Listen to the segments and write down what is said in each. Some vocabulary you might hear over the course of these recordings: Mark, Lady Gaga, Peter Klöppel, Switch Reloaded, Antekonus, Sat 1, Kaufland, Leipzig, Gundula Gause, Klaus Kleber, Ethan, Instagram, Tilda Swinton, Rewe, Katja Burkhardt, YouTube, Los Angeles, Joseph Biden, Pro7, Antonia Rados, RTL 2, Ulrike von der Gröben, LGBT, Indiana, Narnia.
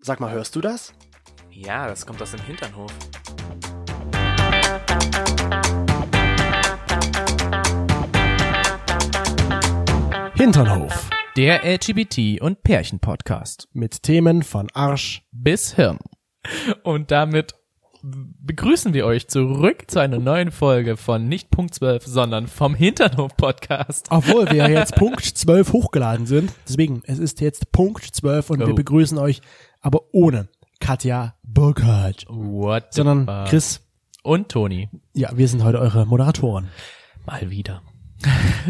Sag mal, hörst du das? Ja, das kommt aus dem Hinternhof. Hinternhof, der LGBT- und Pärchen-Podcast. Mit Themen von Arsch bis Hirn. Und damit begrüßen wir euch zurück zu einer neuen Folge von nicht Punkt 12, sondern vom Hinternhof-Podcast. Obwohl wir jetzt Punkt 12 hochgeladen sind. Deswegen, es ist jetzt Punkt 12 und wir begrüßen euch, aber ohne Katja Burkhardt, sondern Chris und Toni. Ja, wir sind heute eure Moderatoren. Mal wieder.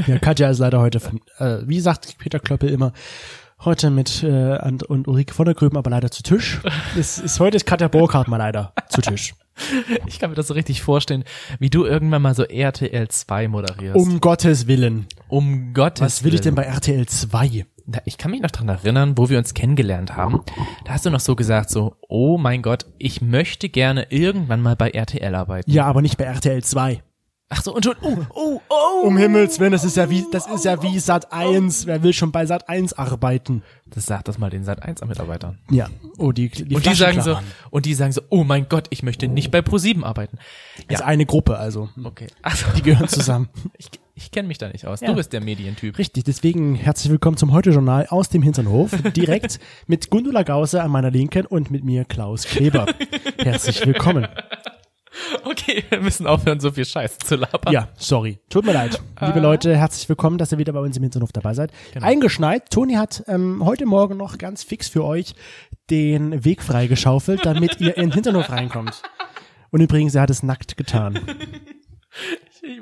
Ja, Katja ist leider heute, wie sagt Peter Klöppel immer, heute mit und Ulrike von der Gröben, aber leider zu Tisch. Heute ist Katja Burkhardt mal leider zu Tisch. Ich kann mir das so richtig vorstellen, wie du irgendwann mal so RTL 2 moderierst. Um Gottes Willen. Um Gottes Willen. Was will ich denn bei RTL 2? Ich kann mich noch dran erinnern, wo wir uns kennengelernt haben. Da hast du noch so gesagt, so, oh mein Gott, ich möchte gerne irgendwann mal bei RTL arbeiten. Ja, aber nicht bei RTL 2. Ach so, und schon, um Himmels Willen, das ist ja wie Sat 1, wer will schon bei Sat 1 arbeiten? Das sagt das mal den Sat 1 Mitarbeitern. Ja. Oh, die und die sagen so, oh mein Gott, ich möchte nicht bei Pro7 arbeiten. Ja. Ist eine Gruppe, also. Okay. Ach so. Die gehören zusammen. Ich kenne mich da nicht aus. Ja. Du bist der Medientyp. Richtig, deswegen herzlich willkommen zum Heute-Journal aus dem Hinternhof. Direkt mit Gundula Gause an meiner Linken und mit mir Klaus Kleber. Herzlich willkommen. Okay, wir müssen aufhören, so viel Scheiß zu labern. Ja, sorry. Tut mir leid. Liebe Leute, herzlich willkommen, dass ihr wieder bei uns im Hinternhof dabei seid. Genau. Eingeschneit. Toni hat heute Morgen noch ganz fix für euch den Weg freigeschaufelt, damit ihr in den Hinternhof reinkommt. Und übrigens, er hat es nackt getan.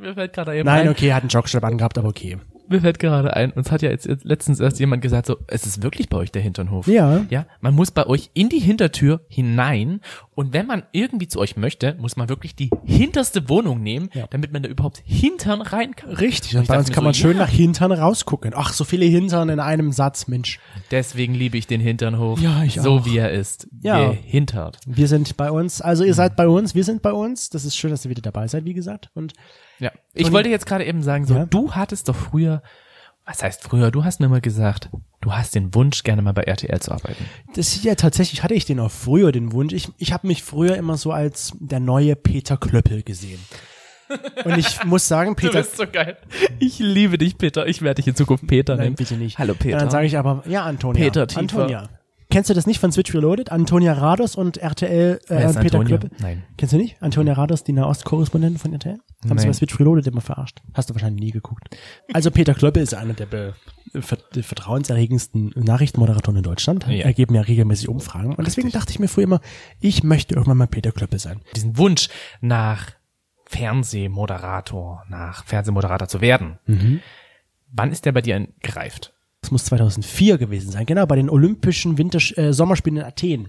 Mir fällt gerade eben ein. Nein, okay, er hat einen Jogstrap angehabt, aber okay. Mir fällt gerade ein, uns hat ja jetzt letztens erst jemand gesagt, so, es ist wirklich bei euch der Hinternhof. Ja. Ja, man muss bei euch in die Hintertür hinein und wenn man irgendwie zu euch möchte, muss man wirklich die hinterste Wohnung nehmen, ja, damit man da überhaupt hintern rein kann. Richtig, und bei uns kann man schön nach hintern rausgucken. Ach, so viele Hintern in einem Satz, Mensch. Deswegen liebe ich den Hinternhof. Ja, ich auch. So wie er ist. Ja. Gehintert. Wir sind bei uns, also ihr seid bei uns, wir sind bei uns. Das ist schön, dass ihr wieder dabei seid, wie gesagt. Und ja, ich wollte jetzt gerade eben sagen, so, ja, du hattest doch früher, was heißt früher, du hast mir mal gesagt, du hast den Wunsch, gerne mal bei RTL zu arbeiten. Das ist ja tatsächlich, hatte ich den auch früher, den Wunsch. Ich habe mich früher immer so als der neue Peter Klöppel gesehen. Und ich muss sagen, Peter. Du bist so geil. Ich liebe dich, Peter. Ich werde dich in Zukunft Peter nennen. Nein, bitte nicht. Hallo, Peter. Und dann sage ich aber, ja, Antonia. Peter Tiefer. Antonia. Kennst du das nicht von Switch Reloaded? Antonia Rados und RTL, Peter Klöppel? Nein. Kennst du nicht? Antonia Rados, die Nahost-Korrespondentin von RTL? Haben sie bei Switch Reloaded immer verarscht? Hast du wahrscheinlich nie geguckt. Also Peter Klöppel ist einer der vertrauenserregendsten Nachrichtenmoderatoren in Deutschland. Ja. Er geben ja regelmäßig Umfragen. Und deswegen dachte ich mir früher immer, ich möchte irgendwann mal Peter Klöppel sein. Diesen Wunsch nach Fernsehmoderator zu werden. Mhm. Wann ist der bei dir gereift? Das muss 2004 gewesen sein, genau, bei den Olympischen Sommerspielen in Athen.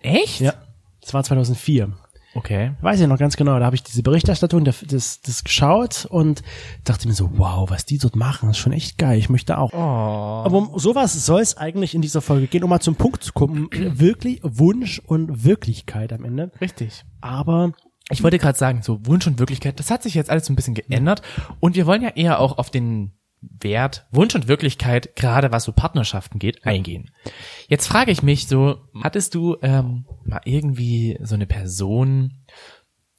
Echt? Ja, das war 2004. Okay. Weiß ich noch ganz genau, da habe ich diese Berichterstattung, das geschaut und dachte mir so, wow, was die dort machen, ist schon echt geil, ich möchte auch. Oh. Aber um sowas soll es eigentlich in dieser Folge gehen, um mal zum Punkt zu kommen, wirklich Wunsch und Wirklichkeit am Ende. Richtig. Aber ich wollte gerade sagen, so Wunsch und Wirklichkeit, das hat sich jetzt alles so ein bisschen geändert und wir wollen ja eher auch auf den Wert, Wunsch und Wirklichkeit, gerade was so Partnerschaften geht, eingehen. Jetzt frage ich mich so, hattest du mal irgendwie so eine Person,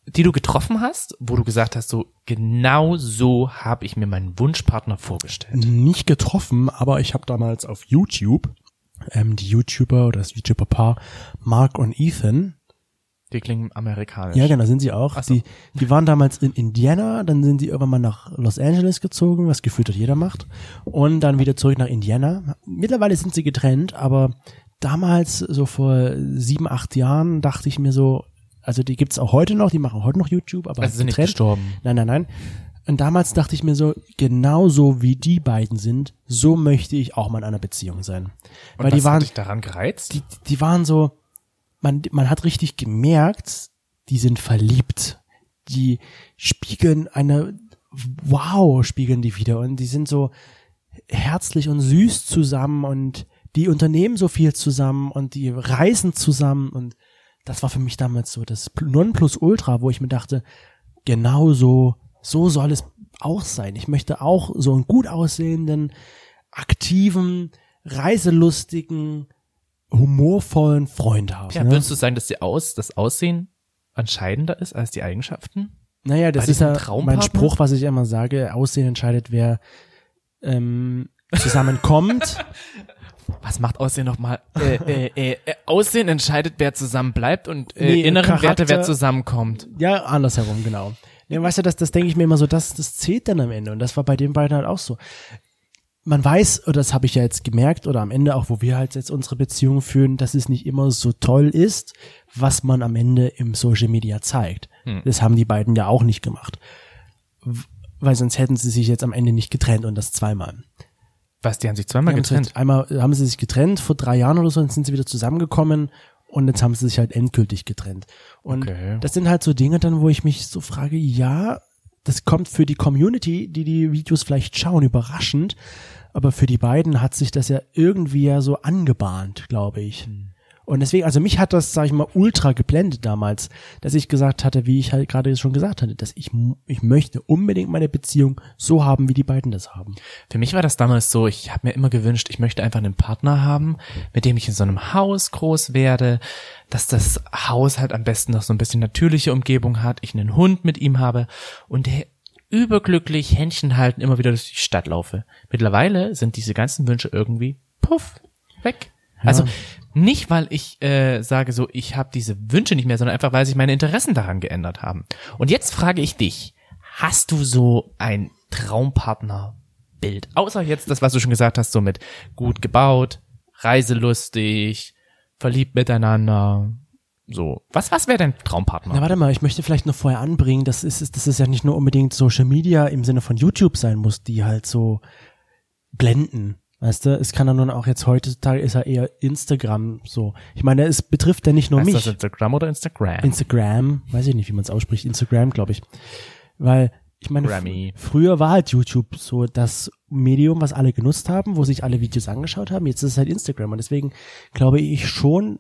die du getroffen hast, wo du gesagt hast, so genau so habe ich mir meinen Wunschpartner vorgestellt? Nicht getroffen, aber ich habe damals auf YouTube die YouTuber oder das YouTuber-Paar Mark und Ethan. Die klingen amerikanisch. Ja, genau, sind sie auch. Ach so. Die waren damals in Indiana, dann sind die irgendwann mal nach Los Angeles gezogen, was gefühlt dort jeder macht, und dann wieder zurück nach Indiana. Mittlerweile sind sie getrennt, aber damals, so vor 7, 8 Jahren, dachte ich mir so, also die gibt's auch heute noch, die machen heute noch YouTube, aber also sind getrennt. Nicht gestorben. Nein. Und damals dachte ich mir so, genauso wie die beiden sind, so möchte ich auch mal in einer Beziehung sein. Und weil was hat dich daran gereizt? Die waren so, man hat richtig gemerkt, die sind verliebt. Die spiegeln die wieder und die sind so herzlich und süß zusammen und die unternehmen so viel zusammen und die reisen zusammen und das war für mich damals so das Nonplusultra, wo ich mir dachte, genau so soll es auch sein. Ich möchte auch so einen gut aussehenden, aktiven, reiselustigen, humorvollen Freund haben. Ja, ne? Würdest du sagen, dass das Aussehen entscheidender ist als die Eigenschaften? Naja, das ist ja mein Spruch, was ich immer sage. Aussehen entscheidet, wer zusammenkommt. Was macht Aussehen nochmal? Aussehen entscheidet, wer zusammen bleibt und innere Charakter, Werte, wer zusammenkommt. Ja, andersherum, genau. Ja, weißt du, das denke ich mir immer so, das zählt dann am Ende. Und das war bei den beiden halt auch so. Man weiß, oder das habe ich ja jetzt gemerkt, oder am Ende auch, wo wir halt jetzt unsere Beziehung führen, dass es nicht immer so toll ist, was man am Ende im Social Media zeigt. Hm. Das haben die beiden ja auch nicht gemacht. Weil sonst hätten sie sich jetzt am Ende nicht getrennt und das zweimal. Was, die haben sich zweimal getrennt? Einmal haben sie sich getrennt, vor 3 Jahren oder so, dann sind sie wieder zusammengekommen und jetzt haben sie sich halt endgültig getrennt. Und das sind halt so Dinge dann, wo ich mich so frage, ja, das kommt für die Community, die Videos vielleicht schauen, überraschend. Aber für die beiden hat sich das ja irgendwie ja so angebahnt, glaube ich. Mhm. Und deswegen, also mich hat das, sag ich mal, ultra geblendet damals, dass ich gesagt hatte, wie ich halt gerade schon gesagt hatte, dass ich möchte unbedingt meine Beziehung so haben, wie die beiden das haben. Für mich war das damals so, ich habe mir immer gewünscht, ich möchte einfach einen Partner haben, mit dem ich in so einem Haus groß werde, dass das Haus halt am besten noch so ein bisschen natürliche Umgebung hat, ich einen Hund mit ihm habe und der überglücklich Händchen halten, immer wieder durch die Stadt laufe. Mittlerweile sind diese ganzen Wünsche irgendwie, puff, weg. Ja. Also nicht, weil ich sage so, ich habe diese Wünsche nicht mehr, sondern einfach, weil sich meine Interessen daran geändert haben. Und jetzt frage ich dich, hast du so ein Traumpartnerbild? Außer jetzt das, was du schon gesagt hast, so mit gut gebaut, reiselustig, verliebt miteinander, so. Was wäre dein Traumpartner? Na, warte mal, ich möchte vielleicht noch vorher anbringen, dass es ja nicht nur unbedingt Social Media im Sinne von YouTube sein muss, die halt so blenden. Weißt du, es kann ja nun auch jetzt heutzutage ist ja eher Instagram so. Ich meine, es betrifft ja nicht nur mich. Heißt das Instagram oder Instagram? Instagram, weiß ich nicht, wie man es ausspricht. Instagram, glaube ich. Weil, ich meine, früher war halt YouTube so das Medium, was alle genutzt haben, wo sich alle Videos angeschaut haben. Jetzt ist es halt Instagram. Und deswegen glaube ich schon,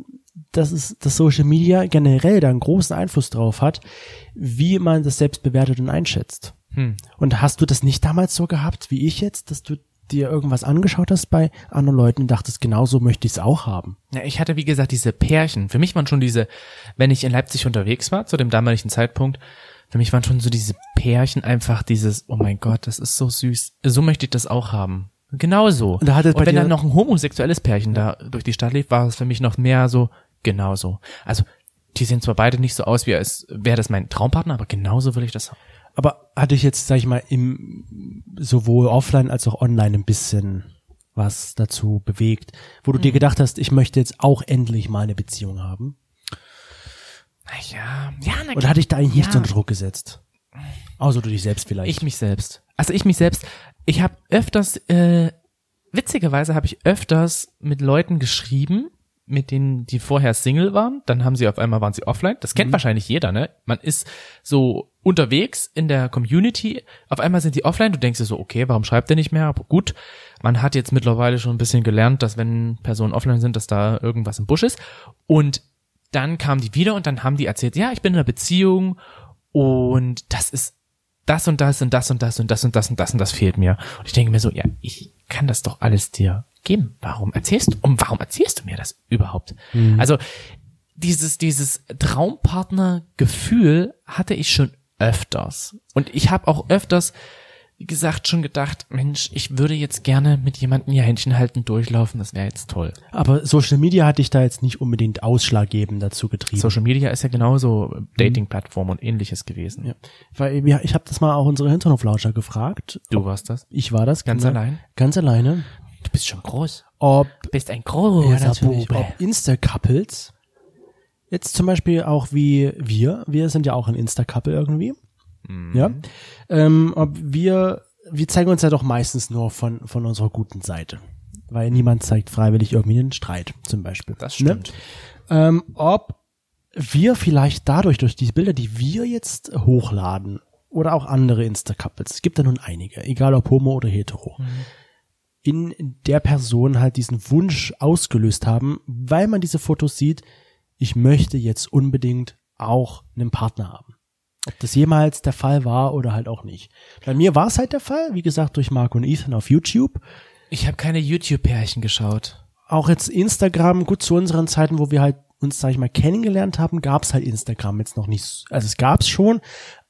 dass es das Social Media generell da einen großen Einfluss drauf hat, wie man das selbst bewertet und einschätzt. Hm. Und hast du das nicht damals so gehabt, wie ich jetzt, dass du dir irgendwas angeschaut hast bei anderen Leuten und dachtest, genau so möchte ich es auch haben? Ja, ich hatte, wie gesagt, diese Pärchen. Für mich waren schon diese, wenn ich in Leipzig unterwegs war, zu dem damaligen Zeitpunkt, für mich waren schon so diese Pärchen einfach dieses, oh mein Gott, das ist so süß. So möchte ich das auch haben. Genau so. Und wenn dann noch ein homosexuelles Pärchen da durch die Stadt lief, war es für mich noch mehr so, genau so. Also, die sehen zwar beide nicht so aus, wie als wäre das mein Traumpartner, aber genauso will ich das haben. Aber hatte ich jetzt, sag ich mal, sowohl offline als auch online ein bisschen was dazu bewegt, wo du dir gedacht hast, ich möchte jetzt auch endlich mal eine Beziehung haben? Naja. Ja, oder hatte ich da eigentlich nicht so einen Druck gesetzt? Außer du dich selbst vielleicht. Ich mich selbst. Ich habe öfters, witzigerweise habe ich öfters mit Leuten geschrieben, mit denen, die vorher Single waren, dann haben sie auf einmal, waren sie offline. Das kennt wahrscheinlich jeder, ne? Man ist so unterwegs in der Community, auf einmal sind die offline, du denkst dir so, okay, warum schreibt der nicht mehr? Aber gut, man hat jetzt mittlerweile schon ein bisschen gelernt, dass wenn Personen offline sind, dass da irgendwas im Busch ist. Und dann kamen die wieder und dann haben die erzählt, ja, ich bin in einer Beziehung und das ist das und das und das und das und das und das und das und das fehlt mir. Und ich denke mir so, ja, ich kann das doch alles dir geben. Warum erzählst du mir das überhaupt? Mhm. Also dieses Traumpartnergefühl hatte ich schon öfters. Und ich habe auch öfters, wie gesagt, schon gedacht, Mensch, ich würde jetzt gerne mit jemandem hier Händchen halten, durchlaufen, das wäre jetzt toll. Aber Social Media hatte ich da jetzt nicht unbedingt ausschlaggebend dazu getrieben. Social Media ist ja genauso Dating-Plattform und ähnliches gewesen. Ja. Weil ja, ich habe das mal auch unsere Hinterhoflauscher gefragt. Du warst das? Ich war das. Ganz allein? Ganz alleine. Du bist schon groß. Du bist ein großer Bube. Ob Insta-Couples, jetzt zum Beispiel auch wie wir sind ja auch ein Insta-Couple irgendwie, ja, ob wir zeigen uns ja doch meistens nur von unserer guten Seite, weil niemand zeigt freiwillig irgendwie einen Streit zum Beispiel. Das stimmt. Ne? Ob wir vielleicht dadurch, durch diese Bilder, die wir jetzt hochladen oder auch andere Insta-Couples, es gibt da nun einige, egal ob homo oder hetero, in der Person halt diesen Wunsch ausgelöst haben, weil man diese Fotos sieht, ich möchte jetzt unbedingt auch einen Partner haben. Ob das jemals der Fall war oder halt auch nicht. Bei mir war es halt der Fall, wie gesagt, durch Mark und Ethan auf YouTube. Ich habe keine YouTube-Pärchen geschaut. auch jetzt Instagram, gut, zu unseren Zeiten, wo wir halt uns, sag ich mal, kennengelernt haben, gab es halt Instagram jetzt noch nicht. Also es gab es schon,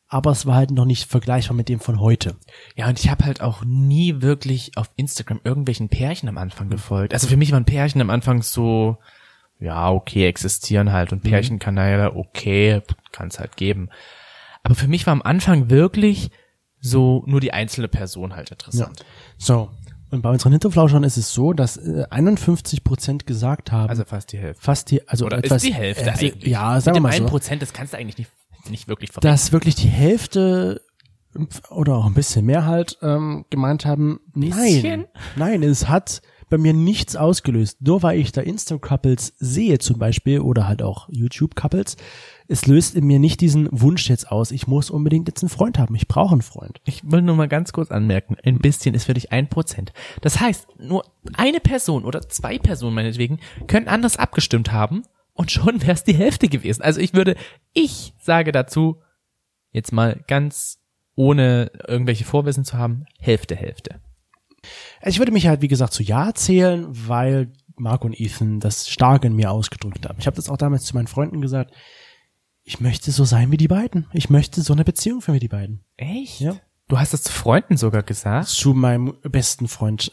aber es war halt noch nicht vergleichbar mit dem von heute. Ja, und ich habe halt auch nie wirklich auf Instagram irgendwelchen Pärchen am Anfang gefolgt. Also für mich waren Pärchen am Anfang so, ja, okay, existieren halt. Und Pärchenkanäle, okay, kann es halt geben. Aber für mich war am Anfang wirklich so nur die einzelne Person halt interessant. Ja. So. Und bei unseren Hinterflauschern ist es so, dass 51% gesagt haben. Also fast die Hälfte. Oder etwas, ist die Hälfte eigentlich. Ja, sagen wir mal so. 1%, das kannst du eigentlich nicht wirklich verbinden. Dass wirklich die Hälfte oder auch ein bisschen mehr halt gemeint haben, nein, es hat bei mir nichts ausgelöst. Nur weil ich da Insta-Couples sehe zum Beispiel oder halt auch YouTube-Couples, es löst in mir nicht diesen Wunsch jetzt aus, ich muss unbedingt jetzt einen Freund haben, ich brauche einen Freund. Ich will nur mal ganz kurz anmerken, ein bisschen ist für dich 1%. Das heißt, nur eine Person oder zwei Personen meinetwegen können anders abgestimmt haben und schon wäre es die Hälfte gewesen. Also ich sage dazu, jetzt mal ganz ohne irgendwelche Vorwissen zu haben, Hälfte, Hälfte. Ich würde mich halt, wie gesagt, zu Ja zählen, weil Mark und Ethan das stark in mir ausgedrückt haben. Ich habe das auch damals zu meinen Freunden gesagt, ich möchte so sein wie die beiden. Ich möchte so eine Beziehung für mir, die beiden. Echt? Ja. Du hast das zu Freunden sogar gesagt? Zu meinem besten Freund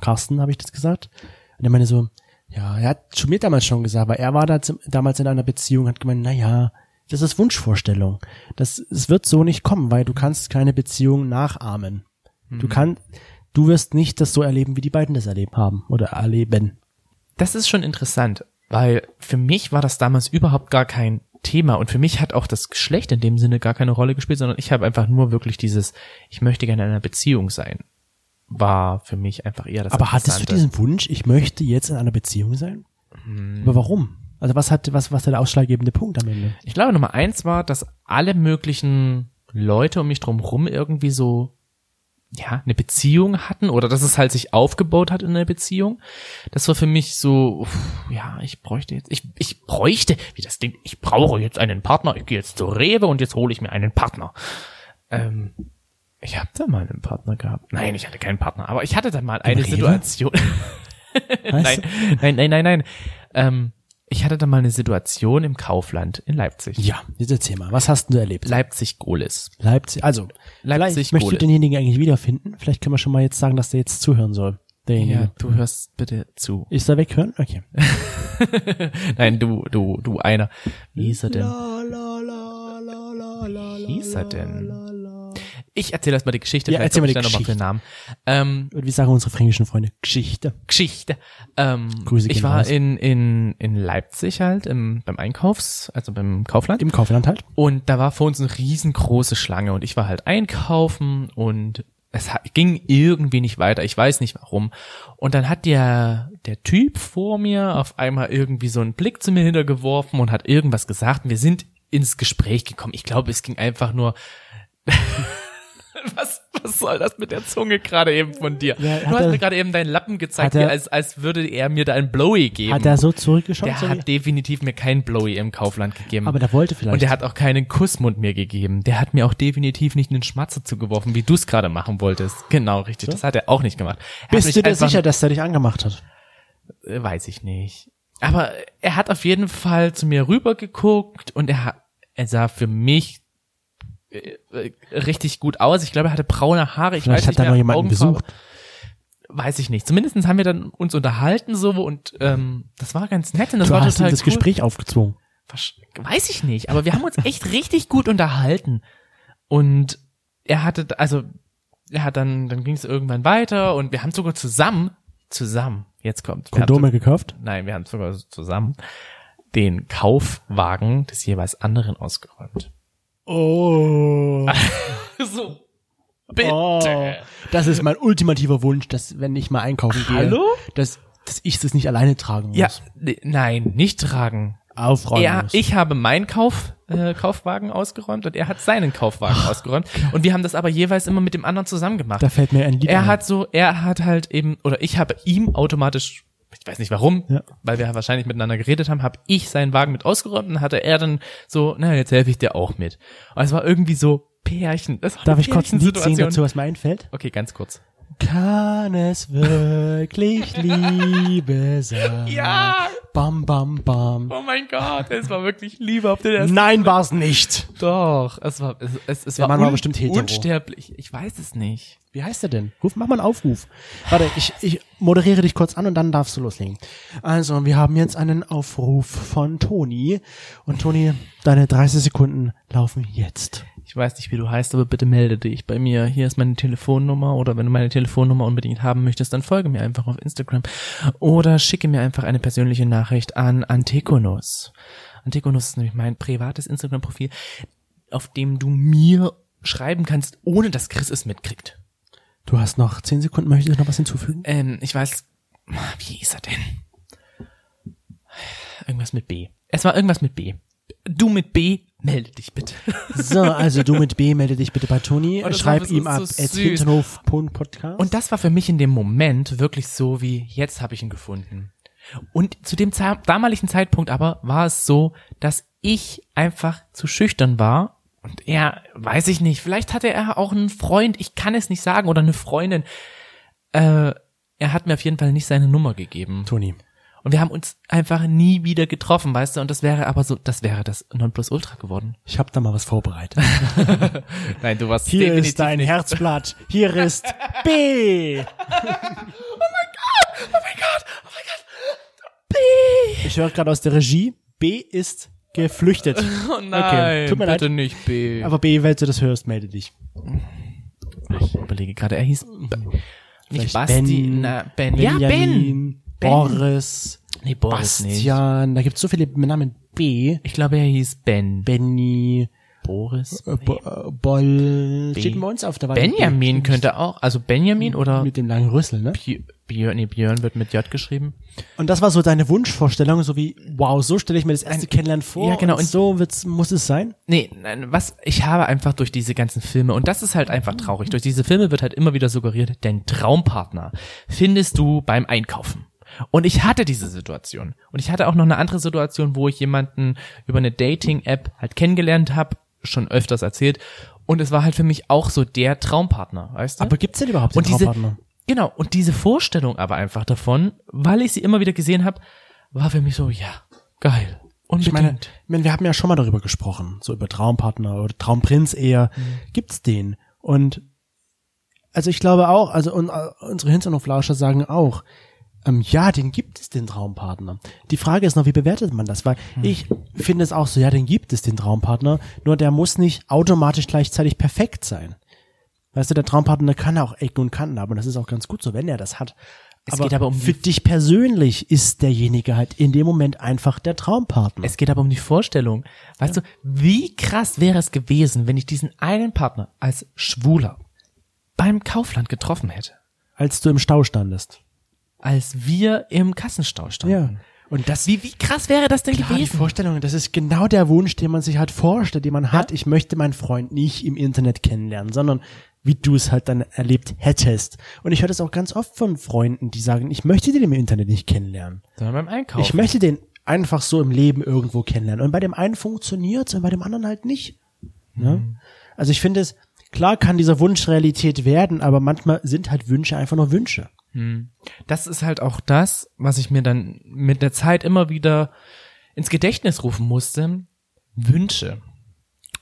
Carsten habe ich das gesagt. Und er meinte so, ja, er hat zu mir damals schon gesagt, weil er war da damals in einer Beziehung, hat gemeint, naja, das ist Wunschvorstellung. Es wird so nicht kommen, weil du kannst keine Beziehung nachahmen. Mhm. Du wirst nicht das so erleben, wie die beiden das erlebt haben oder erleben. Das ist schon interessant, weil für mich war das damals überhaupt gar kein Thema. Und für mich hat auch das Geschlecht in dem Sinne gar keine Rolle gespielt, sondern ich habe einfach nur wirklich dieses, ich möchte gerne in einer Beziehung sein, war für mich einfach eher das Aber hattest du diesen Wunsch, ich möchte jetzt in einer Beziehung sein? Aber warum? Also was war der ausschlaggebende Punkt am Ende? Ich glaube, Nummer 1 war, dass alle möglichen Leute um mich drumherum irgendwie so, ja, eine Beziehung hatten oder dass es halt sich aufgebaut hat in einer Beziehung. Das war für mich so, ich brauche jetzt einen Partner, ich gehe jetzt zu Rewe und jetzt hole ich mir einen Partner. Ich habe da mal einen Partner gehabt. Nein, ich hatte keinen Partner, aber ich hatte da mal eine Situation. Nein. Ich hatte da mal eine Situation im Kaufland in Leipzig. Ja, dieses Thema. Was hast du erlebt? Leipzig-Gohlis. Ich möchte denjenigen eigentlich wiederfinden. Vielleicht können wir schon mal jetzt sagen, dass der jetzt zuhören soll. Ja, du hörst bitte zu. Ist er weghören? Okay. Nein, du einer. Wie hieß er denn? Ich erzähle erstmal die Geschichte. Ja, erzähl mal die Geschichte. Noch mal für den Namen. Und wie sagen unsere fränkischen Freunde? Geschichte. Grüße gehen raus. Ich war in Leipzig halt beim Kaufland. Im Kaufland halt. Und da war vor uns eine riesengroße Schlange und ich war halt einkaufen und es ging irgendwie nicht weiter. Ich weiß nicht warum. Und dann hat der Typ vor mir auf einmal irgendwie so einen Blick zu mir hintergeworfen und hat irgendwas gesagt. Und wir sind ins Gespräch gekommen. Ich glaube, es ging einfach nur Was soll das mit der Zunge gerade eben von dir? Ja, du hast mir gerade eben deinen Lappen gezeigt, als würde er mir da einen Blowy geben. Hat er so zurückgeschaut? Der hat definitiv mir keinen Blowy im Kaufland gegeben. Aber der wollte vielleicht. Und der hat auch keinen Kussmund mir gegeben. Der hat mir auch definitiv nicht einen Schmatzer zugeworfen, wie du es gerade machen wolltest. Genau, richtig. So? Das hat er auch nicht gemacht. Bist du dir sicher, dass er dich angemacht hat? Weiß ich nicht. Aber er hat auf jeden Fall zu mir rüber geguckt und er sah für mich richtig gut aus. Ich glaube, er hatte braune Haare. Ich weiß nicht, hat da noch jemanden besucht. Weiß ich nicht. Zumindest haben wir dann uns unterhalten so und das war ganz nett und das war total cool. Du hast ihm das Gespräch aufgezwungen. Weiß ich nicht, aber wir haben uns echt richtig gut unterhalten und dann ging es irgendwann weiter und wir haben sogar zusammen, jetzt kommt. Kondome gekauft? Nein, wir haben sogar zusammen den Kaufwagen des jeweils anderen ausgeräumt. Oh. So, bitte. Oh, das ist mein ultimativer Wunsch, dass, wenn ich mal einkaufen gehe, dass ich das nicht alleine tragen muss. Ja, nein, nicht tragen. Aufräumen muss. Ich habe meinen Kaufwagen ausgeräumt und er hat seinen Kaufwagen ausgeräumt. Und wir haben das aber jeweils immer mit dem anderen zusammen gemacht. Da fällt mir ein Lied ein. Ich habe ihm automatisch, ich weiß nicht warum, weil wir wahrscheinlich miteinander geredet haben, habe ich seinen Wagen mit ausgeräumt und hatte er dann so, na, jetzt helfe ich dir auch mit. Und es war irgendwie so Pärchen. Darf ich kurz ein Lied singen dazu, was mir einfällt? Okay, ganz kurz. Kann es wirklich Liebe sein? Ja! Bam, bam, bam. Oh mein Gott, es war wirklich Liebe auf den ersten. Nein, war es nicht. Doch, es war bestimmt hetero. Unsterblich. Ich weiß es nicht. Wie heißt er denn? Mach mal einen Aufruf. Warte, ich moderiere dich kurz an und dann darfst du loslegen. Also, wir haben jetzt einen Aufruf von Toni. Und Toni, deine 30 Sekunden laufen jetzt. Ich weiß nicht, wie du heißt, aber bitte melde dich bei mir. Hier ist meine Telefonnummer, oder wenn du meine Telefonnummer unbedingt haben möchtest, dann folge mir einfach auf Instagram oder schicke mir einfach eine persönliche Nachricht an Antekonus. Antekonus ist nämlich mein privates Instagram-Profil, auf dem du mir schreiben kannst, ohne dass Chris es mitkriegt. Du hast noch 10 Sekunden, möchtest du noch was hinzufügen? Ich weiß, wie hieß er denn? Irgendwas mit B. Es war irgendwas mit B. Du mit B, melde dich bitte. So, also du mit B, melde dich bitte bei Toni. Oh, schreib ihm ab, so @hinterhof.podcast. Und das war für mich in dem Moment wirklich so wie, jetzt habe ich ihn gefunden. Und zu dem damaligen Zeitpunkt aber war es so, dass ich einfach zu schüchtern war. Und er, weiß ich nicht, vielleicht hatte er auch einen Freund, ich kann es nicht sagen, oder eine Freundin. Er hat mir auf jeden Fall nicht seine Nummer gegeben. Toni. Und wir haben uns einfach nie wieder getroffen, weißt du? Und das wäre aber so, das wäre das Nonplusultra geworden. Ich habe da mal was vorbereitet. Nein, du warst hier definitiv ist dein nicht. Herzblatt. Hier ist B. Oh mein Gott, oh mein Gott, oh mein Gott. B. Ich höre gerade aus der Regie, B ist geflüchtet. Oh nein, okay. Tut mir bitte leid. Nicht B. Aber B, wenn du das hörst, melde dich. Ich überlege gerade, er hieß nicht Basti, Ben. Ja, Ben. Boris, nee, Boris Bastian, nicht. Da gibt's so viele Namen B. Ich glaube, er hieß Ben. Benny. Boris. Boll. Steht bei uns auf der Wahl. Benjamin könnte auch, also Benjamin oder? Mit dem langen Rüssel, ne? Björn wird mit J geschrieben. Und das war so deine Wunschvorstellung, so wie, wow, so stelle ich mir das erste Kennenlernen vor. Ja, genau. Und so muss es sein? Nee, nein, ich habe einfach durch diese ganzen Filme, und das ist halt einfach traurig, durch diese Filme wird halt immer wieder suggeriert, dein Traumpartner findest du beim Einkaufen. Und ich hatte diese Situation. Und ich hatte auch noch eine andere Situation, wo ich jemanden über eine Dating-App halt kennengelernt habe, schon öfters erzählt. Und es war halt für mich auch so der Traumpartner, weißt du? Aber gibt's denn überhaupt den Traumpartner? Genau, und diese Vorstellung aber einfach davon, weil ich sie immer wieder gesehen habe, war für mich so, ja, geil. Unbedingt. Ich meine, wir haben ja schon mal darüber gesprochen, so über Traumpartner oder Traumprinz eher. Mhm. Gibt's den? Und also ich glaube auch, also unsere Hinterhoflauscher sagen auch, ja, den gibt es, den Traumpartner. Die Frage ist noch, wie bewertet man das? Weil ich finde es auch so, ja, den gibt es, den Traumpartner, nur der muss nicht automatisch gleichzeitig perfekt sein. Weißt du, der Traumpartner kann auch Ecken und Kanten haben, und das ist auch ganz gut so, wenn er das hat. Es geht aber um für dich persönlich ist derjenige halt in dem Moment einfach der Traumpartner. Es geht aber um die Vorstellung. Weißt du, wie krass wäre es gewesen, wenn ich diesen einen Partner als Schwuler beim Kaufland getroffen hätte? Als du im Stau standest. Als wir im Kassenstau standen. Ja. Und das, wie krass wäre das denn gewesen? Die Vorstellung, das ist genau der Wunsch, den man sich halt vorstellt, den man hat. Ja? Ich möchte meinen Freund nicht im Internet kennenlernen, sondern wie du es halt dann erlebt hättest. Und ich höre das auch ganz oft von Freunden, die sagen, ich möchte den im Internet nicht kennenlernen. Sondern beim Einkaufen. Ich möchte den einfach so im Leben irgendwo kennenlernen. Und bei dem einen funktioniert's und bei dem anderen halt nicht. Ja? Mhm. Also ich finde es, klar kann dieser Wunsch Realität werden, aber manchmal sind halt Wünsche einfach nur Wünsche. Das ist halt auch das, was ich mir dann mit der Zeit immer wieder ins Gedächtnis rufen musste. Wünsche.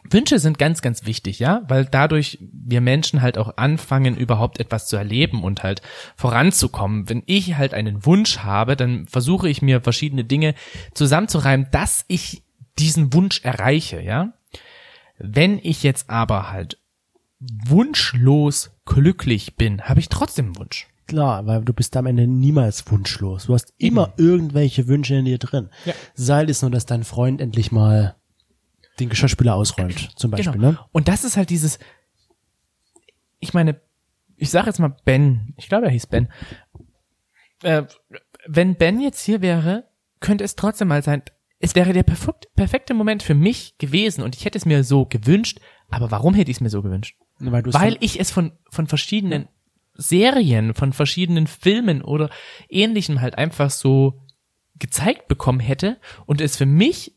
Wünsche sind ganz, ganz wichtig, ja, weil dadurch wir Menschen halt auch anfangen, überhaupt etwas zu erleben und halt voranzukommen. Wenn ich halt einen Wunsch habe, dann versuche ich mir verschiedene Dinge zusammenzureimen, dass ich diesen Wunsch erreiche, ja. Wenn ich jetzt aber halt wunschlos glücklich bin, habe ich trotzdem einen Wunsch. Klar, weil du bist am Ende niemals wunschlos. Du hast immer irgendwelche Wünsche in dir drin. Ja. Sei es nur, dass dein Freund endlich mal den Geschirrspüler ausräumt, zum Beispiel. Genau. Ne? Und das ist halt dieses, ich meine, ich sage jetzt mal Ben, ich glaube, er hieß Ben. Wenn Ben jetzt hier wäre, könnte es trotzdem mal sein, es wäre der perfekte Moment für mich gewesen und ich hätte es mir so gewünscht, aber warum hätte ich es mir so gewünscht? Weil ich es von verschiedenen Serien, von verschiedenen Filmen oder Ähnlichem halt einfach so gezeigt bekommen hätte und es für mich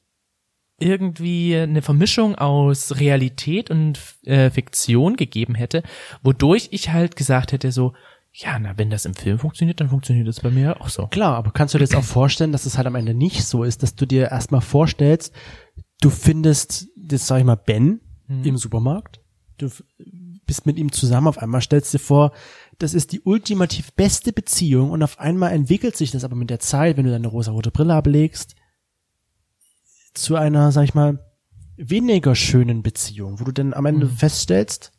irgendwie eine Vermischung aus Realität und Fiktion gegeben hätte, wodurch ich halt gesagt hätte so, Ja, na, wenn das im Film funktioniert, dann funktioniert das bei mir auch so. Klar, aber kannst du dir jetzt auch vorstellen, dass es halt am Ende nicht so ist, dass du dir erstmal vorstellst, du findest, jetzt sag ich mal, Ben im Supermarkt, du bist mit ihm zusammen, auf einmal stellst du dir vor, das ist die ultimativ beste Beziehung und auf einmal entwickelt sich das aber mit der Zeit, wenn du deine rosa-rote Brille ablegst, zu einer, sag ich mal, weniger schönen Beziehung, wo du dann am Ende feststellst,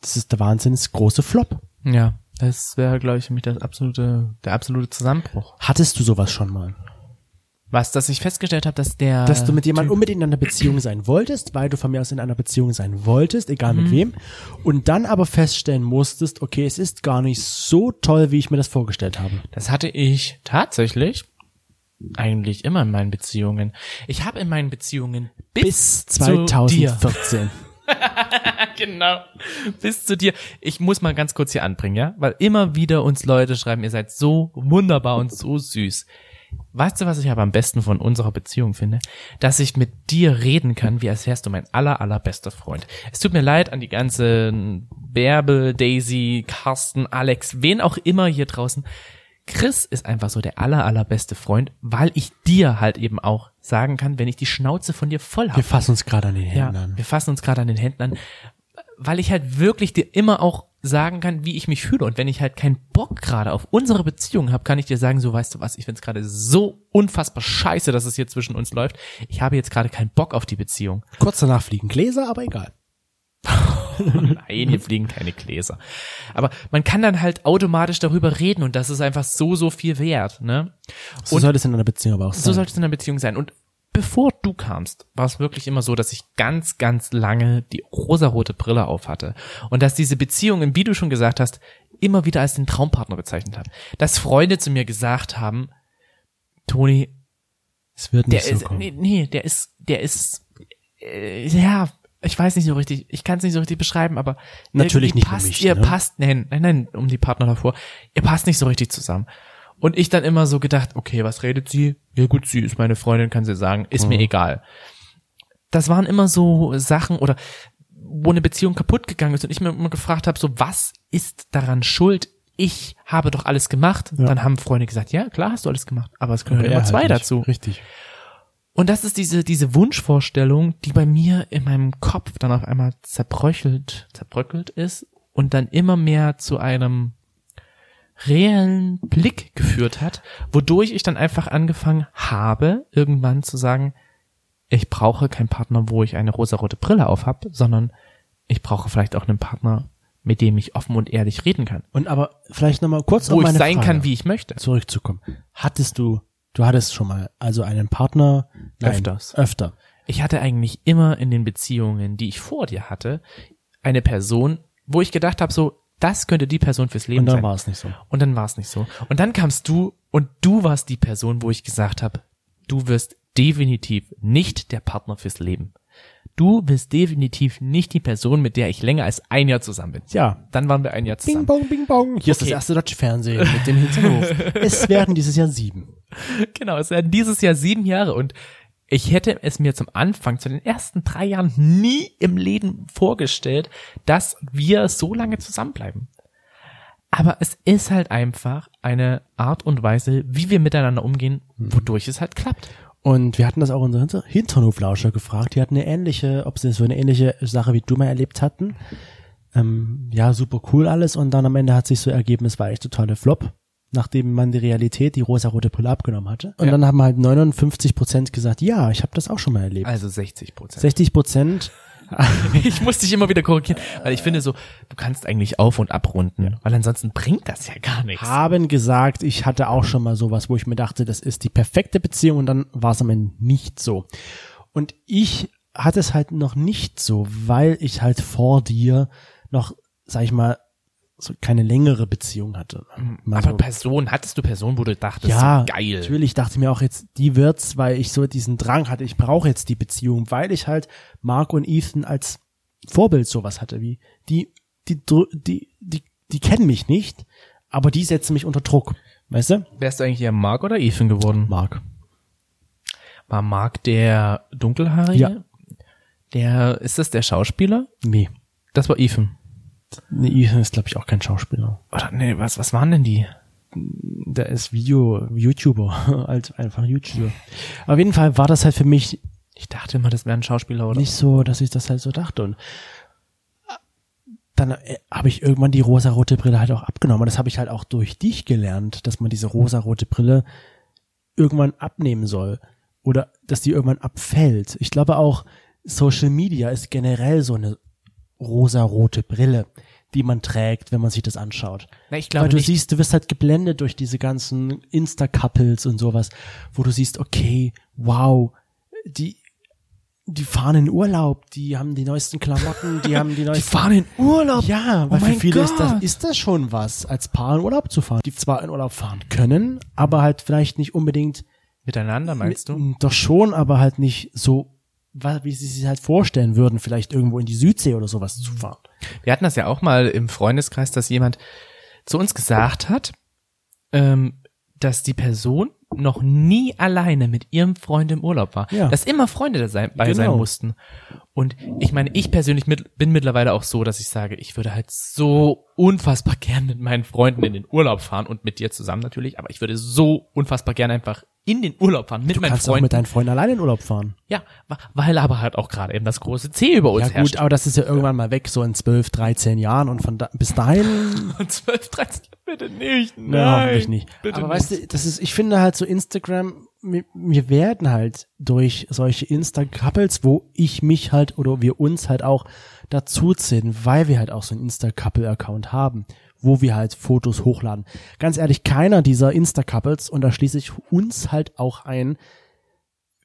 das ist der Wahnsinn, das große Flop. Ja. Das wäre, glaube ich, für mich der absolute Zusammenbruch. Hattest du sowas schon mal? Was, dass ich festgestellt habe, dass du mit jemandem unbedingt in einer Beziehung sein wolltest, weil du von mir aus in einer Beziehung sein wolltest, egal mit wem, und dann aber feststellen musstest, okay, es ist gar nicht so toll, wie ich mir das vorgestellt habe. Das hatte ich tatsächlich eigentlich immer in meinen Beziehungen. Ich habe in meinen Beziehungen bis 2014. Genau, bis zu dir. Ich muss mal ganz kurz hier anbringen, ja? Weil immer wieder uns Leute schreiben, ihr seid so wunderbar und so süß. Weißt du, was ich aber am besten von unserer Beziehung finde? Dass ich mit dir reden kann, wie als wärst du mein allerbester Freund. Es tut mir leid an die ganzen Bärbel, Daisy, Carsten, Alex, wen auch immer hier draußen. Chris ist einfach so der allerbeste Freund, weil ich dir halt eben auch sagen kann, wenn ich die Schnauze von dir voll habe. Wir fassen uns gerade an den Händen an. Wir fassen uns gerade an den Händen an, weil ich halt wirklich dir immer auch sagen kann, wie ich mich fühle. Und wenn ich halt keinen Bock gerade auf unsere Beziehung habe, kann ich dir sagen, so, weißt du was, ich find's gerade so unfassbar scheiße, dass es hier zwischen uns läuft. Ich habe jetzt gerade keinen Bock auf die Beziehung. Kurz danach fliegen Gläser, aber egal. Nein, hier fliegen keine Gläser. Aber man kann dann halt automatisch darüber reden und das ist einfach so viel wert, ne? So sollte es in einer Beziehung aber auch sein. So sollte es in einer Beziehung sein. Und bevor du kamst, war es wirklich immer so, dass ich ganz, ganz lange die rosarote Brille auf hatte und dass diese Beziehungen, wie du schon gesagt hast, immer wieder als den Traumpartner bezeichnet habe. Dass Freunde zu mir gesagt haben, Toni, es wird nicht so kommen. Nee, der ist, ich weiß nicht so richtig, ich kann es nicht so richtig beschreiben, aber natürlich nicht passt, mich, ihr ne? passt, nein, um die Partner davor, ihr passt nicht so richtig zusammen. Und ich dann immer so gedacht, okay, was redet sie? Ja gut, sie ist meine Freundin, kann sie sagen, ist mir egal. Das waren immer so Sachen, oder wo eine Beziehung kaputt gegangen ist und ich mir immer gefragt habe, so, was ist daran schuld? Ich habe doch alles gemacht. Ja. Dann haben Freunde gesagt, ja klar hast du alles gemacht, aber es gehören immer zwei dazu. Richtig. Und das ist diese Wunschvorstellung, die bei mir in meinem Kopf dann auf einmal zerbröckelt ist und dann immer mehr zu einem reellen Blick geführt hat, wodurch ich dann einfach angefangen habe, irgendwann zu sagen, ich brauche keinen Partner, wo ich eine rosarote Brille auf habe, sondern ich brauche vielleicht auch einen Partner, mit dem ich offen und ehrlich reden kann. Und aber vielleicht nochmal kurz auf meine Frage. Wo ich sein kann, wie ich möchte. Zurückzukommen. Du hattest schon mal also einen Partner? Nein, öfter. Ich hatte eigentlich immer in den Beziehungen, die ich vor dir hatte, eine Person, wo ich gedacht habe, so, das könnte die Person fürs Leben sein. Und dann war es nicht so. Und dann kamst du und du warst die Person, wo ich gesagt habe, du wirst definitiv nicht der Partner fürs Leben. Du bist definitiv nicht die Person, mit der ich länger als ein Jahr zusammen bin. Ja. Dann waren wir ein Jahr zusammen. Bing, bong, bing, bong. Hier ist das erste deutsche Fernsehen mit dem Hinterhof. Es werden dieses Jahr 7. Genau, es werden dieses Jahr 7 Jahre und ich hätte es mir zum Anfang, zu den ersten 3 Jahren nie im Leben vorgestellt, dass wir so lange zusammenbleiben. Aber es ist halt einfach eine Art und Weise, wie wir miteinander umgehen, wodurch es halt klappt. Und wir hatten das auch unsere Hinternhoflauscher gefragt. Die hatten ob sie so eine ähnliche Sache wie du mal erlebt hatten. Ja, super cool alles. Und dann am Ende hat sich so ergeben, es war echt total der Flop, nachdem man die Realität, die rosa-rote Brille abgenommen hatte. Und dann haben halt 59% gesagt, ja, ich habe das auch schon mal erlebt. Also 60%. 60%. Ich muss dich immer wieder korrigieren, weil ich finde so, du kannst eigentlich auf- und abrunden, weil ansonsten bringt das ja gar nichts. Haben gesagt, ich hatte auch schon mal sowas, wo ich mir dachte, das ist die perfekte Beziehung und dann war es am Ende nicht so. Und ich hatte es halt noch nicht so, weil ich halt vor dir noch, sag ich mal, so keine längere Beziehung hatte. Aber so. Hattest du Personen, wo du dachtest, ja, so geil? Ja, natürlich dachte ich mir auch jetzt, die wird's, weil ich so diesen Drang hatte, ich brauche jetzt die Beziehung, weil ich halt Mark und Ethan als Vorbild sowas hatte, wie die kennen mich nicht, aber die setzen mich unter Druck, weißt du? Wärst du eigentlich eher Mark oder Ethan geworden? Mark. War Mark der Dunkelhaarige? Ja. Ist das der Schauspieler? Nee. Das war Ethan. Nee, Ethan ist, glaube ich, auch kein Schauspieler. Oder nee, was waren denn die? Der ist YouTuber, also einfach YouTuber. Auf jeden Fall war das halt für mich, ich dachte immer, das wären Schauspieler oder nicht so, dass ich das halt so dachte. Und dann habe ich irgendwann die rosarote Brille halt auch abgenommen. Und das habe ich halt auch durch dich gelernt, dass man diese rosarote Brille irgendwann abnehmen soll. Oder dass die irgendwann abfällt. Ich glaube auch, Social Media ist generell so eine rosarote Brille, die man trägt, wenn man sich das anschaut. Na, ich glaube, weil du nicht siehst, du wirst halt geblendet durch diese ganzen Insta-Couples und sowas, wo du siehst, okay, wow, die fahren in Urlaub, die haben die neuesten Klamotten, die haben die neuesten... Die fahren in Urlaub? Ja, weil für viele ist das schon was, als Paar in Urlaub zu fahren. Die zwar in Urlaub fahren können, aber halt vielleicht nicht unbedingt... Miteinander, meinst du? Doch schon, aber halt nicht so, wie sie sich halt vorstellen würden, vielleicht irgendwo in die Südsee oder sowas zu fahren. Wir hatten das ja auch mal im Freundeskreis, dass jemand zu uns gesagt hat, dass die Person noch nie alleine mit ihrem Freund im Urlaub war. Ja. Dass immer Freunde dabei sein mussten. Und ich meine, ich persönlich bin mittlerweile auch so, dass ich sage, ich würde halt so unfassbar gern mit meinen Freunden in den Urlaub fahren und mit dir zusammen natürlich, aber ich würde so unfassbar gern einfach in den Urlaub fahren mit meinen Freunden. Du kannst auch mit deinen Freunden alleine in den Urlaub fahren. Ja, weil aber halt auch gerade eben das große C über uns herrscht. Ja gut, herrscht. Aber das ist ja irgendwann mal weg, so in 12, 13 Jahren und bis dahin... 12, 13, bitte nicht, nein. Ja, hoffentlich nicht. Bitte aber nicht. Weißt du, ich finde halt so Instagram, wir werden halt durch solche Insta-Couples, wo ich mich halt oder wir uns halt auch dazu ziehen, weil wir halt auch so einen Insta-Couple-Account haben, wo wir halt Fotos hochladen. Ganz ehrlich, keiner dieser Insta-Couples, und da schließe ich uns halt auch ein,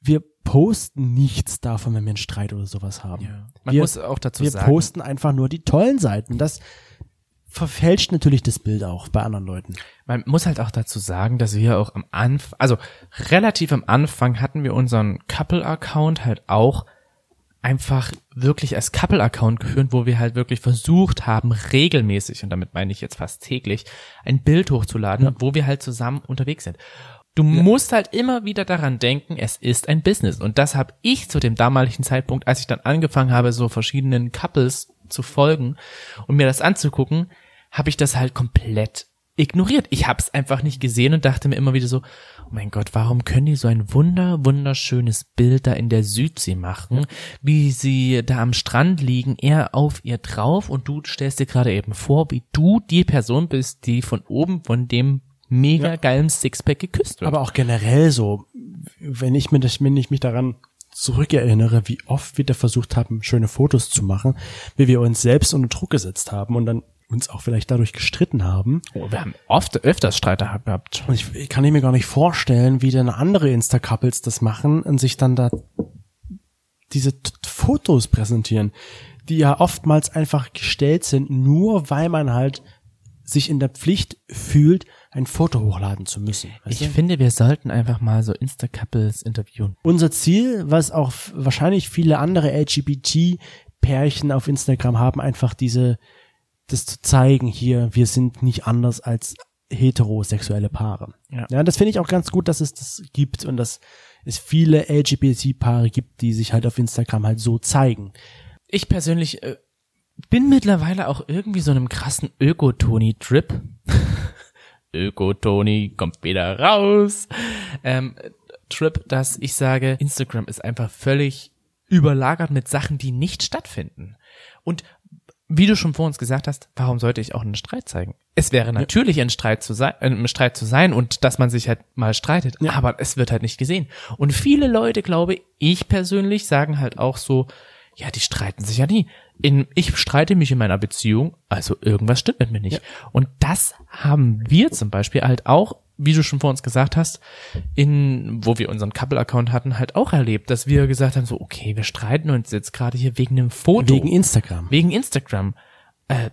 wir posten nichts davon, wenn wir einen Streit oder sowas haben. Ja. Man muss auch dazu sagen. Wir posten einfach nur die tollen Seiten. Das verfälscht natürlich das Bild auch bei anderen Leuten. Man muss halt auch dazu sagen, dass wir auch am Anfang, also relativ am Anfang hatten wir unseren Couple-Account halt auch einfach wirklich als Couple-Account geführt, wo wir halt wirklich versucht haben, regelmäßig, und damit meine ich jetzt fast täglich, ein Bild hochzuladen, ja, wo wir halt zusammen unterwegs sind. Du musst halt immer wieder daran denken, es ist ein Business. Und das habe ich zu dem damaligen Zeitpunkt, als ich dann angefangen habe, so verschiedenen Couples zu folgen und mir das anzugucken, habe ich das halt komplett ignoriert. Ich habe es einfach nicht gesehen und dachte mir immer wieder so, oh mein Gott, warum können die so ein wunderschönes Bild da in der Südsee machen, wie sie da am Strand liegen, er auf ihr drauf und du stellst dir gerade eben vor, wie du die Person bist, die von oben von dem mega geilen Sixpack geküsst wird. Aber auch generell so, wenn ich mich daran zurückerinnere, wie oft wir da versucht haben, schöne Fotos zu machen, wie wir uns selbst unter Druck gesetzt haben und dann uns auch vielleicht dadurch gestritten haben. Oh, wir haben öfters Streit gehabt. Und ich kann mir gar nicht vorstellen, wie denn andere Insta-Couples das machen und sich dann da diese Fotos präsentieren, die ja oftmals einfach gestellt sind, nur weil man halt sich in der Pflicht fühlt, ein Foto hochladen zu müssen. Ich finde, wir sollten einfach mal so Insta-Couples interviewen. Unser Ziel, was auch wahrscheinlich viele andere LGBT-Pärchen auf Instagram haben, einfach das zu zeigen, hier, wir sind nicht anders als heterosexuelle Paare. Ja, das finde ich auch ganz gut, dass es das gibt und dass es viele LGBT-Paare gibt, die sich halt auf Instagram halt so zeigen. Ich persönlich bin mittlerweile auch irgendwie so einem krassen Öko-Toni-Trip. Öko-Toni kommt wieder raus. Trip, dass ich sage, Instagram ist einfach völlig überlagert mit Sachen, die nicht stattfinden. Und wie du schon vor uns gesagt hast, warum sollte ich auch einen Streit zeigen? Es wäre natürlich ein Streit zu sein und dass man sich halt mal streitet, aber es wird halt nicht gesehen. Und viele Leute, glaube ich persönlich, sagen halt auch so, ja, die streiten sich ja nie. Ich streite mich in meiner Beziehung, also irgendwas stimmt mit mir nicht. Ja. Und das haben wir zum Beispiel halt auch, wie du schon vor uns gesagt hast, wo wir unseren Couple-Account hatten, halt auch erlebt, dass wir gesagt haben, so, okay, wir streiten uns jetzt gerade hier wegen einem Foto. Wegen Instagram.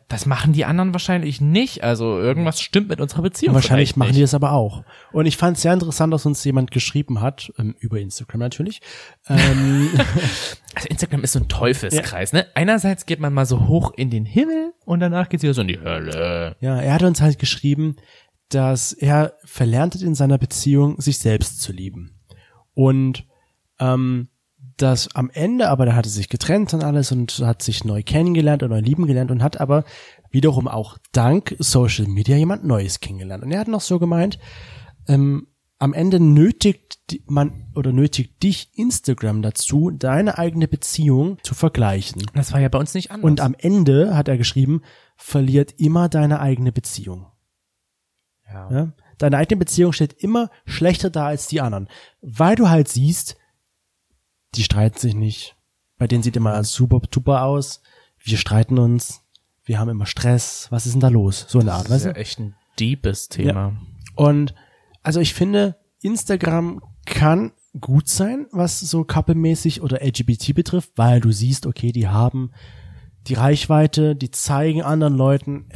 Das machen die anderen wahrscheinlich nicht, also irgendwas stimmt mit unserer Beziehung. Wahrscheinlich machen die das aber auch. Und ich fand es sehr interessant, dass uns jemand geschrieben hat, über Instagram natürlich. Also Instagram ist so ein Teufelskreis, ne? Einerseits geht man mal so hoch in den Himmel und danach geht's wieder so in die Hölle. Ja, er hat uns halt geschrieben, dass er verlernt hat in seiner Beziehung, sich selbst zu lieben. Und dass am Ende, aber der hatte sich getrennt und alles und hat sich neu kennengelernt und neu lieben gelernt und hat aber wiederum auch dank Social Media jemand Neues kennengelernt. Und er hat noch so gemeint, am Ende nötigt dich Instagram dazu, deine eigene Beziehung zu vergleichen. Das war ja bei uns nicht anders. Und am Ende, hat er geschrieben, verliert immer deine eigene Beziehung. Ja. Ja? Deine eigene Beziehung steht immer schlechter da als die anderen. Weil du halt siehst, die streiten sich nicht. Bei denen sieht immer super, super aus. Wir streiten uns. Wir haben immer Stress. Was ist denn da los? So in der Art, weißt du? Das ist ja echt ein deepes Thema. Ja. Und also ich finde, Instagram kann gut sein, was so couple-mäßig oder LGBT betrifft, weil du siehst, okay, die haben die Reichweite, die zeigen anderen Leuten,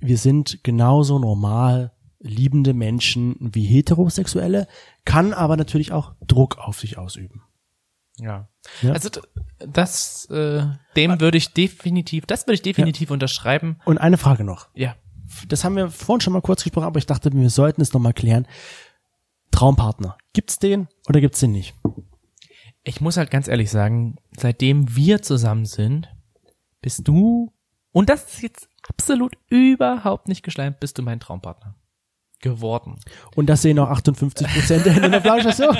wir sind genauso normal liebende Menschen wie Heterosexuelle, kann aber natürlich auch Druck auf sich ausüben. Ja. Ja. Also das würde ich definitiv unterschreiben. Und eine Frage noch. Ja. Das haben wir vorhin schon mal kurz gesprochen, aber ich dachte, wir sollten es nochmal klären. Traumpartner. Gibt's den oder gibt's den nicht? Ich muss halt ganz ehrlich sagen, seitdem wir zusammen sind, bist du, und das ist jetzt absolut überhaupt nicht geschleimt, bist du mein Traumpartner geworden. Und das sehen auch 58% in der Flasche so.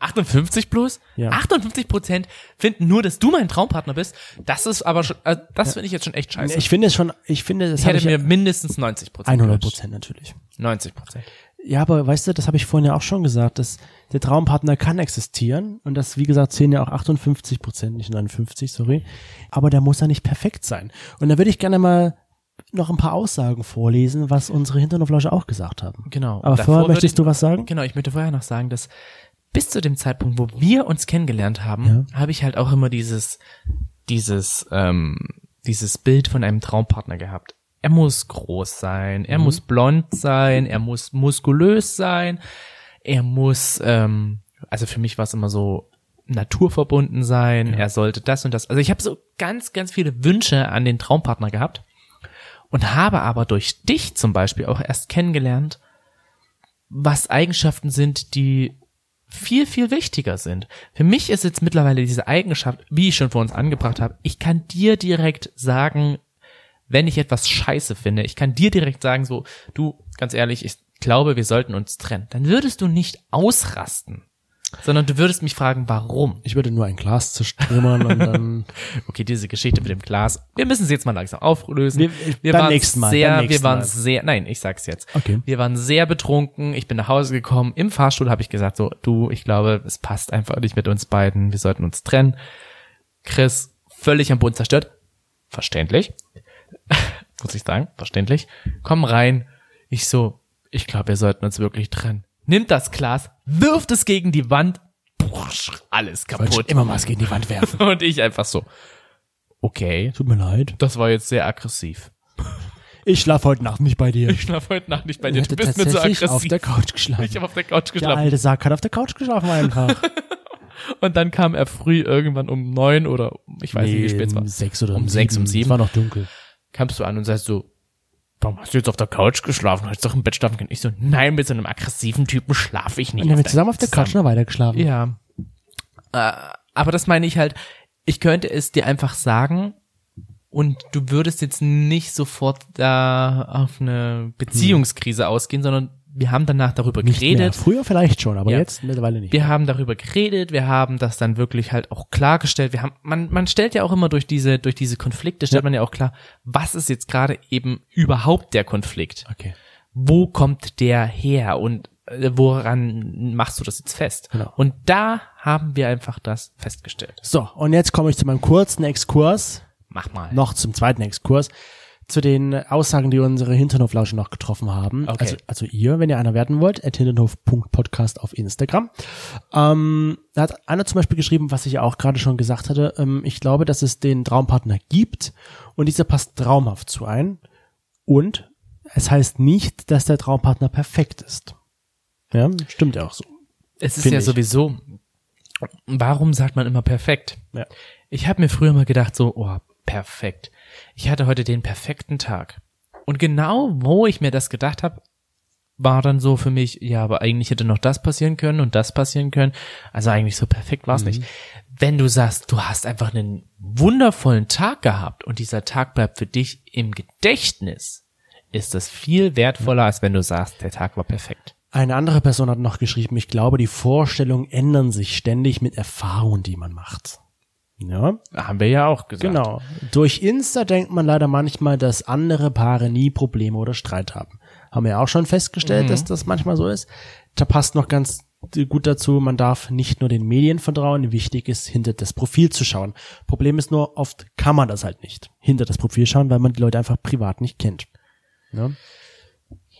58 plus? Ja. 58% finden nur, dass du mein Traumpartner bist. Das ist aber schon, das finde ich jetzt schon echt scheiße. Ich hätte mir mindestens 90%. 100% natürlich. 90%. Ja, aber weißt du, das habe ich vorhin ja auch schon gesagt, dass der Traumpartner kann existieren und das, wie gesagt, sehen ja auch 58%, nicht 59, sorry. Aber der muss ja nicht perfekt sein. Und da würde ich gerne mal noch ein paar Aussagen vorlesen, was unsere Hinterflasche auch gesagt haben. Genau. Aber vorher möchtest du was sagen? Genau, ich möchte vorher noch sagen, dass bis zu dem Zeitpunkt, wo wir uns kennengelernt haben, habe ich halt auch immer dieses Bild von einem Traumpartner gehabt. Er muss groß sein, er muss blond sein, er muss muskulös sein, er muss, also für mich war es immer so naturverbunden sein, er sollte das und das. Also ich habe so ganz, ganz viele Wünsche an den Traumpartner gehabt. Und habe aber durch dich zum Beispiel auch erst kennengelernt, was Eigenschaften sind, die viel, viel wichtiger sind. Für mich ist jetzt mittlerweile diese Eigenschaft, wie ich schon vor uns angebracht habe, ich kann dir direkt sagen, wenn ich etwas scheiße finde, ich kann dir direkt sagen, so, du, ganz ehrlich, ich glaube, wir sollten uns trennen. Dann würdest du nicht ausrasten, sondern du würdest mich fragen, warum. Ich würde nur ein Glas zertrümmern und dann... Okay, diese Geschichte mit dem Glas, wir müssen sie jetzt mal langsam auflösen. Wir waren sehr betrunken, ich bin nach Hause gekommen, im Fahrstuhl habe ich gesagt, so, du, ich glaube, es passt einfach nicht mit uns beiden, wir sollten uns trennen. Chris, völlig am Boden zerstört, verständlich, muss ich sagen, verständlich, komm rein, ich so, ich glaube, wir sollten uns wirklich trennen. Nimmt das Glas, wirft es gegen die Wand, alles kaputt. Ich wollte immer mal was gegen die Wand werfen. Und ich einfach so, okay. Tut mir leid. Das war jetzt sehr aggressiv. Ich schlaf heute Nacht nicht bei dir. Du bist mir so aggressiv. Ich habe auf der Couch geschlafen. Der alte Sack hat auf der Couch geschlafen einfach. Und dann kam er früh irgendwann um 9 oder ich weiß nicht, wie spät es war. Um 6 oder um 7. Es war noch dunkel. Kamst du an und sagst so, warum hast du jetzt auf der Couch geschlafen? Hättest du doch im Bett schlafen können. Ich so, nein, mit so einem aggressiven Typen schlafe ich nicht. Und dann haben wir zusammen auf der Couch noch weiter geschlafen. Ja. Aber das meine ich halt, ich könnte es dir einfach sagen und du würdest jetzt nicht sofort da auf eine Beziehungskrise ausgehen, sondern wir haben danach darüber geredet. Mehr. Früher vielleicht schon, aber jetzt mittlerweile nicht. Wir haben darüber geredet, wir haben das dann wirklich halt auch klargestellt. Wir haben, man stellt ja auch immer durch diese Konflikte, stellt man ja auch klar, was ist jetzt gerade eben überhaupt der Konflikt? Okay. Wo kommt der her und woran machst du das jetzt fest? Genau. Und da haben wir einfach das festgestellt. So, und jetzt komme ich zu meinem kurzen Exkurs. Mach mal. Noch zum zweiten Exkurs. Zu den Aussagen, die unsere Hinternhoflausche noch getroffen haben. Okay. Also ihr, wenn ihr einer werden wollt, @hinternhof.podcast auf Instagram. Da hat einer zum Beispiel geschrieben, was ich ja auch gerade schon gesagt hatte, ich glaube, dass es den Traumpartner gibt und dieser passt traumhaft zu ein. Und es heißt nicht, dass der Traumpartner perfekt ist. Ja, stimmt ja auch so. Es ist ja sowieso, warum sagt man immer perfekt? Ja. Ich habe mir früher mal gedacht so, oh, perfekt. Ich hatte heute den perfekten Tag. Und genau, wo ich mir das gedacht habe, war dann so für mich, ja, aber eigentlich hätte noch das passieren können und das passieren können. Also eigentlich so perfekt war es nicht. Wenn du sagst, du hast einfach einen wundervollen Tag gehabt und dieser Tag bleibt für dich im Gedächtnis, ist das viel wertvoller, als wenn du sagst, der Tag war perfekt. Eine andere Person hat noch geschrieben, ich glaube, die Vorstellungen ändern sich ständig mit Erfahrungen, die man macht. Ja, haben wir ja auch gesagt. Genau. Durch Insta denkt man leider manchmal, dass andere Paare nie Probleme oder Streit haben. Haben wir ja auch schon festgestellt, dass das manchmal so ist. Da passt noch ganz gut dazu, man darf nicht nur den Medien vertrauen, wichtig ist, hinter das Profil zu schauen. Problem ist nur, oft kann man das halt nicht. Hinter das Profil schauen, weil man die Leute einfach privat nicht kennt. Ja,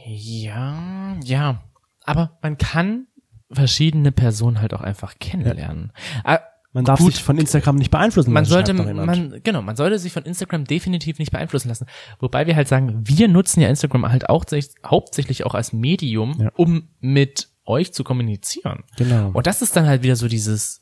ja, ja. Aber man kann verschiedene Personen halt auch einfach kennenlernen. Ja. Man darf sich von Instagram nicht beeinflussen lassen. Man sollte sich von Instagram definitiv nicht beeinflussen lassen. Wobei wir halt sagen, wir nutzen ja Instagram halt auch hauptsächlich auch als Medium, um mit euch zu kommunizieren. Genau. Und das ist dann halt wieder so dieses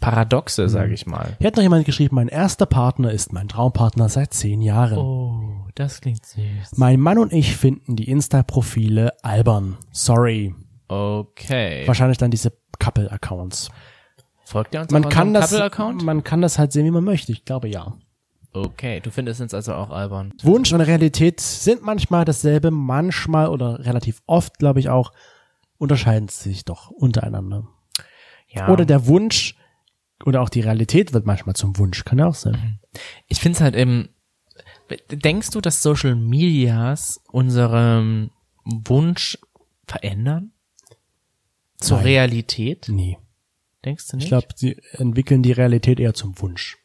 Paradoxe, sage ich mal. Hier hat noch jemand geschrieben, mein erster Partner ist mein Traumpartner seit 10 Jahren. Oh, das klingt süß. Mein Mann und ich finden die Insta-Profile albern. Sorry. Okay. Wahrscheinlich dann diese Couple-Accounts. Folgt ihr uns auf einem Couple-Account? Man kann das halt sehen, wie man möchte. Ich glaube, ja. Okay, du findest uns also auch albern. Wunsch und Realität sind manchmal dasselbe, manchmal oder relativ oft, glaube ich auch, unterscheiden sie sich doch untereinander. Ja. Oder der Wunsch oder auch die Realität wird manchmal zum Wunsch, kann ja auch sein. Ich finde es halt eben, denkst du, dass Social Medias unseren Wunsch verändern? Zur Realität? Nee. Denkst du nicht? Ich glaube, sie entwickeln die Realität eher zum Wunsch.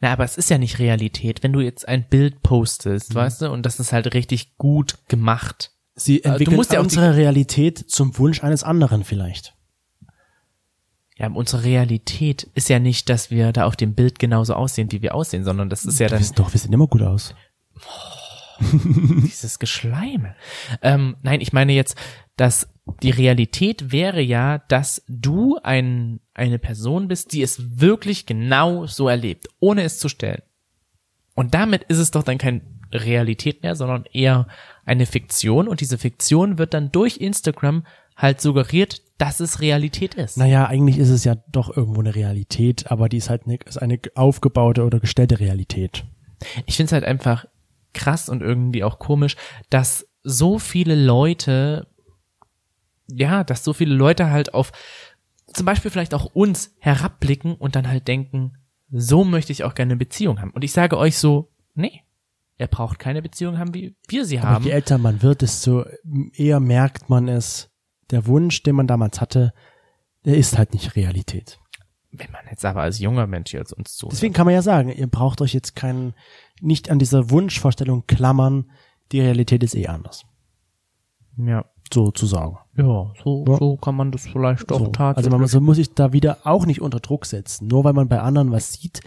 Na, aber es ist ja nicht Realität, wenn du jetzt ein Bild postest, weißt du, und das ist halt richtig gut gemacht. Sie entwickeln unsere Realität zum Wunsch eines anderen vielleicht. Ja, unsere Realität ist ja nicht, dass wir da auf dem Bild genauso aussehen, wie wir aussehen, sondern das ist ja dann... Doch, wir sehen immer gut aus. Oh, dieses Geschleime. Nein, ich meine jetzt, dass die Realität wäre ja, dass du eine Person bist, die es wirklich genau so erlebt, ohne es zu stellen. Und damit ist es doch dann keine Realität mehr, sondern eher eine Fiktion. Und diese Fiktion wird dann durch Instagram halt suggeriert, dass es Realität ist. Naja, eigentlich ist es ja doch irgendwo eine Realität, aber die ist halt eine aufgebaute oder gestellte Realität. Ich finde es halt einfach krass und irgendwie auch komisch, dass so viele Leute... Ja, dass so viele Leute halt auf zum Beispiel vielleicht auch uns herabblicken und dann halt denken, so möchte ich auch gerne eine Beziehung haben. Und ich sage euch so, nee, er braucht keine Beziehung haben, wie wir sie haben. Aber je älter man wird, desto eher merkt man es, der Wunsch, den man damals hatte, der ist halt nicht Realität. Wenn man jetzt aber als junger Mensch hier uns zuhört. Deswegen kann man ja sagen, ihr braucht euch jetzt nicht an dieser Wunschvorstellung klammern, die Realität ist eh anders. Ja. Sozusagen. Ja, so kann man das vielleicht doch tatsächlich. Also man muss sich da wieder auch nicht unter Druck setzen. Nur weil man bei anderen was sieht,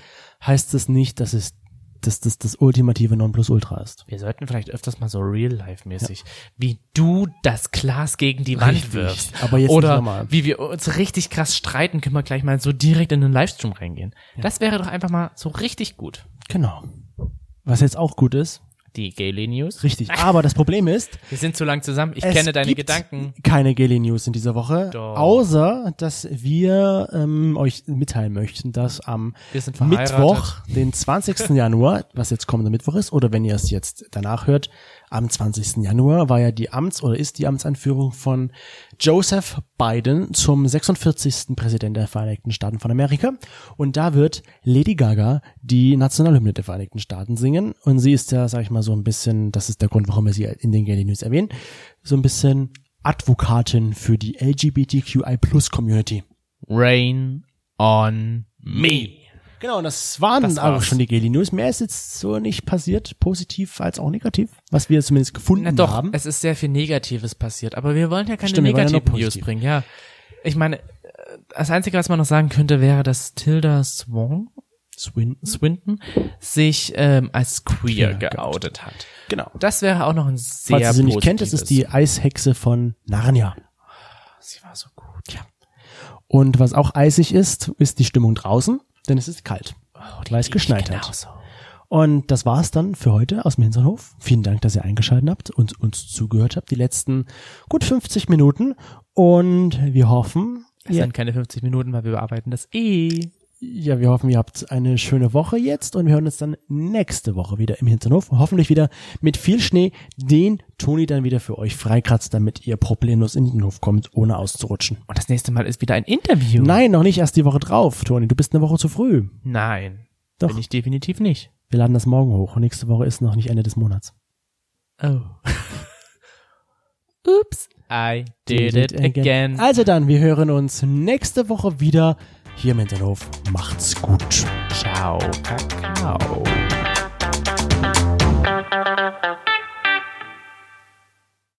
heißt das nicht, dass es das ultimative Nonplusultra ist. Wir sollten vielleicht öfters mal so Real-Life-mäßig, wie du das Glas gegen die Wand wirfst. Aber jetzt oder nicht wie wir uns richtig krass streiten, können wir gleich mal so direkt in den Livestream reingehen. Ja. Das wäre doch einfach mal so richtig gut. Genau. Was jetzt auch gut ist, die Gaily-News. Richtig, aber das Problem ist... Wir sind zu lang zusammen, ich kenne deine Gedanken. Keine Gaily-News in dieser Woche, außer, dass wir euch mitteilen möchten, dass am Mittwoch, den 20. Januar, was jetzt kommender Mittwoch ist, oder wenn ihr es jetzt danach hört, am 20. Januar war ja die Amtsanführung von Joseph Biden zum 46. Präsident der Vereinigten Staaten von Amerika. Und da wird Lady Gaga die Nationalhymne der Vereinigten Staaten singen. Und sie ist ja, sag ich mal, so ein bisschen, das ist der Grund, warum wir sie in den Daily News erwähnen, so ein bisschen Advokatin für die LGBTQI+-Community. Rain on me. Genau, und das waren das auch schon die Daily News. Mehr ist jetzt so nicht passiert, positiv als auch negativ, was wir zumindest gefunden haben. Es ist sehr viel Negatives passiert, aber wir wollen ja keine negativen News bringen. Ja, ich meine, das Einzige, was man noch sagen könnte, wäre, dass Tilda Swinton sich als queer geoutet hat. Genau. Das wäre auch noch ein sehr positives. Falls ihr sie nicht kennt, das ist die Eishexe von Narnia. Sie war so gut. Ja. Und was auch eisig ist, ist die Stimmung draußen. Denn es ist kalt, weil es geschneit hat. Und das war's dann für heute aus dem Hinternhof. Vielen Dank, dass ihr eingeschaltet habt und uns zugehört habt die letzten gut 50 Minuten. Und wir hoffen... Es sind keine 50 Minuten, weil wir bearbeiten das Ja, wir hoffen, ihr habt eine schöne Woche jetzt und wir hören uns dann nächste Woche wieder im Hinternhof. Hoffentlich wieder mit viel Schnee, den Toni dann wieder für euch freikratzt, damit ihr problemlos in den Hof kommt, ohne auszurutschen. Und das nächste Mal ist wieder ein Interview. Nein, noch nicht, erst die Woche drauf, Toni. Du bist eine Woche zu früh. Nein, doch. Bin ich definitiv nicht. Wir laden das morgen hoch und nächste Woche ist noch nicht Ende des Monats. Oh. Oops. I did it again. Also dann, wir hören uns nächste Woche wieder hier im Hinternhof. Macht's gut. Ciao.